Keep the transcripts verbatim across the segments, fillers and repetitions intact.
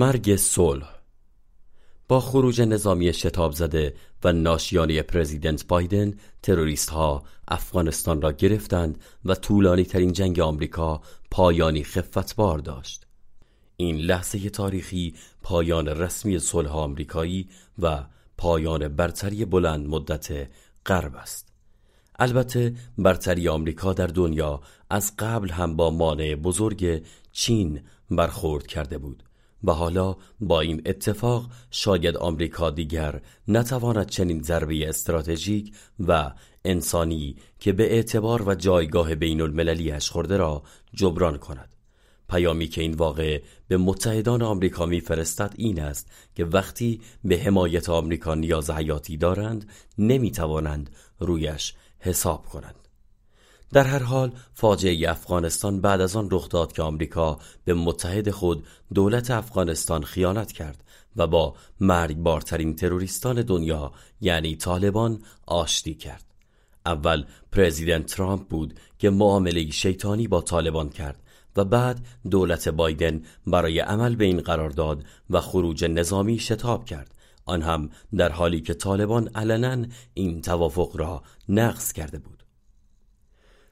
مرگ صلح. با خروج نظامی شتاب زده و ناشیانه پرزیدنت بایدن، تروریست ها افغانستان را گرفتند و طولانی ترین جنگ آمریکا پایانی خفتبار داشت. این لحظه تاریخی پایان رسمی صلح آمریکایی و پایان برتری بلند مدت غرب است. البته برتری آمریکا در دنیا از قبل هم با مانع بزرگ چین برخورد کرده بود و حالا با این اتفاق شاید آمریکا دیگر نتواند چنین ضربه استراتژیک و انسانی که به اعتبار و جایگاه بین المللیش خورده را جبران کند. پیامی که این واقعه به متحدان آمریکا میفرستد این است که وقتی به حمایت آمریکا نیاز حیاتی دارند، نمیتوانند رویش حساب کنند. در هر حال فاجعه افغانستان بعد از آن رخ داد که آمریکا به متحد خود دولت افغانستان خیانت کرد و با مرگبارترین تروریستان دنیا یعنی طالبان آشتی کرد. اول پرزیدنت ترامپ بود که معامله شیطانی با طالبان کرد و بعد دولت بایدن برای عمل به این قرار داد و خروج نظامی شتاب کرد، آن هم در حالی که طالبان علنا این توافق را نقض کرده بود.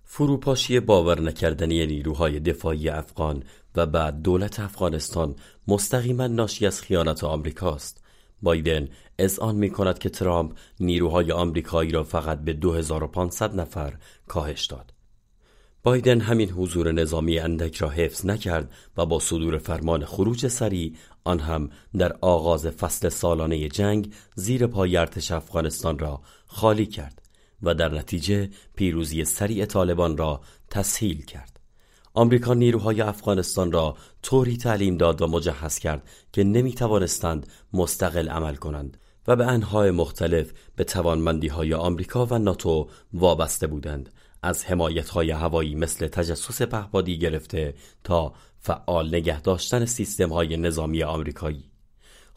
فروپاشی باور نکردنی نیروهای دفاعی افغان و بعد دولت افغانستان مستقیما ناشی از خیانت آمریکاست. بایدن اذعان می کند که ترامپ نیروهای آمریکایی را فقط به دو هزار و پانصد نفر کاهش داد. بایدن همین حضور نظامی اندک را حفظ نکرد و با صدور فرمان خروج سریع، آن هم در آغاز فصل سالانه جنگ، زیر پای ارتش افغانستان را خالی کرد و در نتیجه پیروزی سریع طالبان را تسهیل کرد. آمریکا نیروهای افغانستان را طوری تعلیم داد و مجهز کرد که نمی توانستند مستقل عمل کنند و به انحاء مختلف به توانمندی های آمریکا و ناتو وابسته بودند، از حمایت های هوایی مثل تجسس پهپادی گرفته تا فعال نگه داشتن سیستم های نظامی آمریکایی.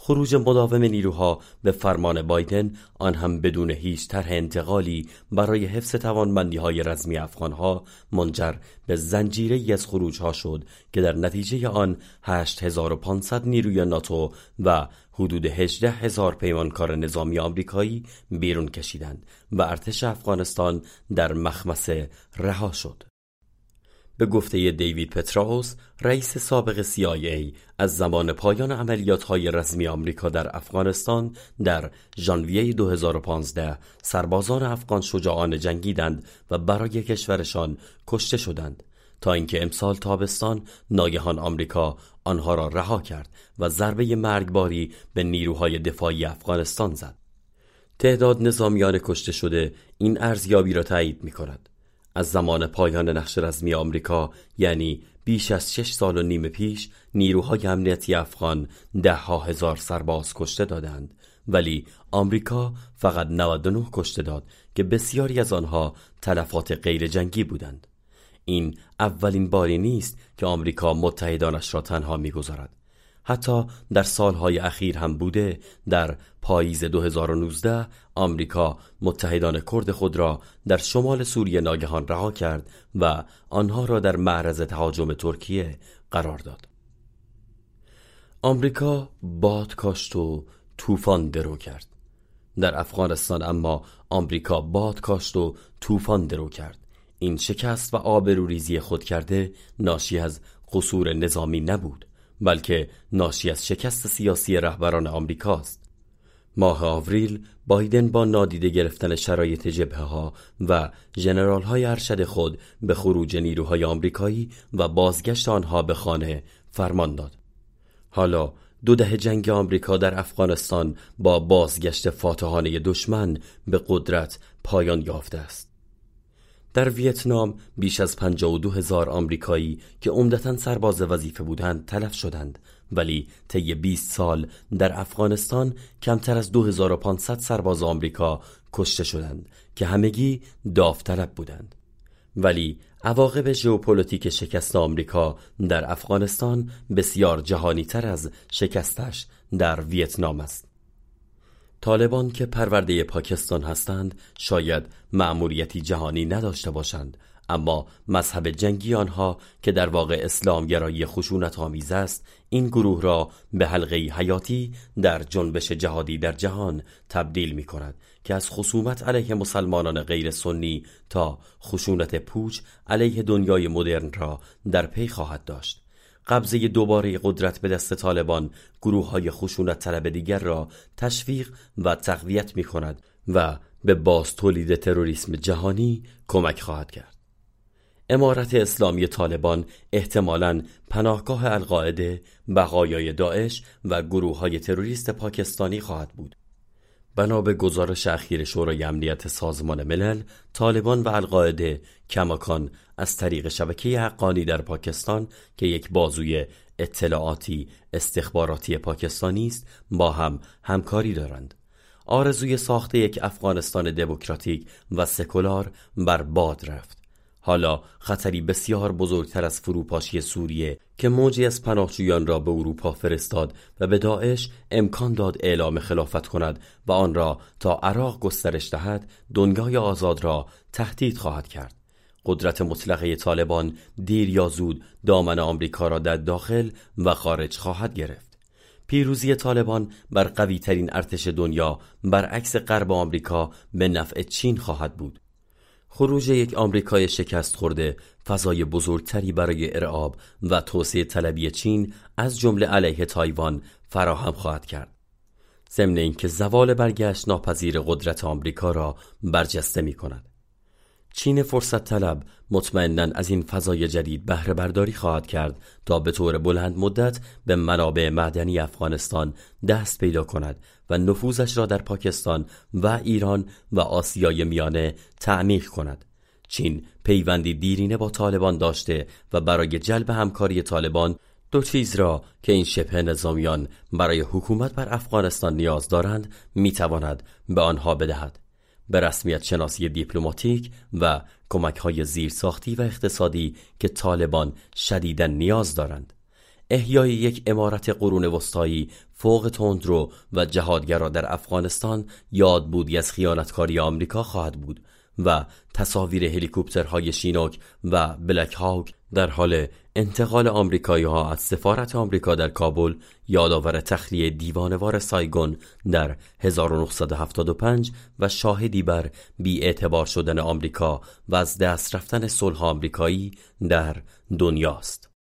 خروج مداوم نیروها به فرمان بایدن، آن هم بدون هیچ طرح انتقالی برای حفظ توانمندی‌های رزمی افغان‌ها، منجر به زنجیره‌ای از خروج‌ها شد که در نتیجه آن هشت هزار و پانصد نیروی ناتو و حدود هجده هزار پیمانکار نظامی آمریکایی بیرون کشیدند و ارتش افغانستان در مخمصه رها شد. به گفته دیوید پترائوس، رئیس سابق سی آی ای، از زمان پایان عملیات‌های رزمی آمریکا در افغانستان در ژانویه دو هزار و پانزده سربازان افغان شجاعان جنگیدند و برای کشورشان کشته شدند تا اینکه امسال تابستان ناگهان آمریکا آنها را رها کرد و ضربه مرگباری به نیروهای دفاعی افغانستان زد. تعداد نظامیان کشته شده این ارزیابی را تایید می‌کند. از زمان پایان نقش رزمی آمریکا، یعنی بیش از شش سال و نیم پیش، نیروهای امنیتی افغان ده ها هزار سرباز کشته دادند، ولی آمریکا فقط نود و نه کشته داد که بسیاری از آنها تلفات غیر جنگی بودند. این اولین باری نیست که آمریکا متحدانش را تنها می‌گذارد. حتی در سالهای اخیر هم بوده. در پاییز دو هزار و نوزده آمریکا متحدان کرد خود را در شمال سوریه ناگهان رها کرد و آنها را در معرض تهاجم ترکیه قرار داد. آمریکا باد کاشت و طوفان درو کرد. در افغانستان اما آمریکا باد کاشت و طوفان درو کرد. این شکست و آبروریزی خود کرده ناشی از قصور نظامی نبود، بلکه ناشی از شکست سیاسی رهبران آمریکاست. ماه آوریل بایدن با نادیده گرفتن شرایط جبهه‌ها و ژنرال‌های ارشد خود به خروج نیروهای آمریکایی و بازگشت آنها به خانه فرمان داد. حالا دو دهه جنگ آمریکا در افغانستان با بازگشت فاتحانه دشمن به قدرت پایان یافته است. در ویتنام بیش از پنجاه و دو هزار آمریکایی که عمدتاً سرباز وظیفه بودند تلف شدند، ولی طی بیست سال در افغانستان کمتر از دو هزار و پانصد سرباز آمریکا کشته شدند که همگی داوطلب بودند. ولی عواقب ژئوپلیتیک شکست آمریکا در افغانستان بسیار جهانی تر از شکستش در ویتنام است. طالبان که پرورده پاکستان هستند شاید مأموریتی جهانی نداشته باشند، اما مذهب جنگی آنها که در واقع اسلامگرایی خشونت‌آمیز است، این گروه را به حلقه‌ای حیاتی در جنبش جهادی در جهان تبدیل می‌کند که از خصومت علیه مسلمانان غیر سنی تا خشونت پوچ علیه دنیای مدرن را در پی خواهد داشت. قبضه دوباره قدرت به دست طالبان گروه‌های خشونت طلب دیگر را تشویق و تقویت می‌کند و به باز تولید تروریسم جهانی کمک خواهد کرد. امارت اسلامی طالبان احتمالاً پناهگاه القاعده، بقایای داعش و گروه‌های تروریست پاکستانی خواهد بود. بنا به گزارش اخیر شورای امنیت سازمان ملل، طالبان و القاعده کماکان از طریق شبکه حقانی در پاکستان که یک بازوی اطلاعاتی استخباراتی پاکستانی است، با هم همکاری دارند. آرزوی ساخت یک افغانستان دموکراتیک و سکولار بر باد رفت. حالا خطری بسیار بزرگتر از فروپاشی سوریه که موجی از پناهجویان را به اروپا فرستاد و به داعش امکان داد اعلام خلافت کند و آن را تا عراق گسترش دهد، دنیای آزاد را تهدید خواهد کرد. قدرت مطلقه طالبان دیر یا زود دامن آمریکا را در داخل و خارج خواهد گرفت. پیروزی طالبان بر قوی ترین ارتش دنیا برعکس غرب آمریکا به نفع چین خواهد بود. خروج یک آمریکای شکست خورده فضای بزرگتری برای ارعاب و توسعه طلبی چین از جمله علیه تایوان فراهم خواهد کرد. ضمن اینکه زوال برگشت ناپذیر قدرت آمریکا را برجسته می کند. چین فرصت طلب مطمئناً از این فضای جدید بهره برداری خواهد کرد تا به طور بلند مدت به منابع معدنی افغانستان دست پیدا کند و نفوذش را در پاکستان و ایران و آسیای میانه تعمیق کند. چین پیوندی دیرینه با طالبان داشته و برای جلب همکاری طالبان دو چیز را که این شبه نظامیان برای حکومت بر افغانستان نیاز دارند میتواند به آنها بدهد: به رسمیت شناسی دیپلماتیک و کمک‌های زیرساختی و اقتصادی که طالبان شدیداً نیاز دارند. احیای یک امارت قرون وسطایی فوق تندرو و جهادگرا در افغانستان یادبودی از خیانتکاری آمریکا خواهد بود و تصاویر هلیکوپترهای شینوک و بلک هاک در حال انتقال آمریکایی‌ها از سفارت آمریکا در کابل یادآور تخلیه دیوانوار سایگون در هزار و نهصد و هفتاد و پنج و شاهدی بر بی‌اعتبار شدن آمریکا و از دست رفتن صلح آمریکایی در دنیاست.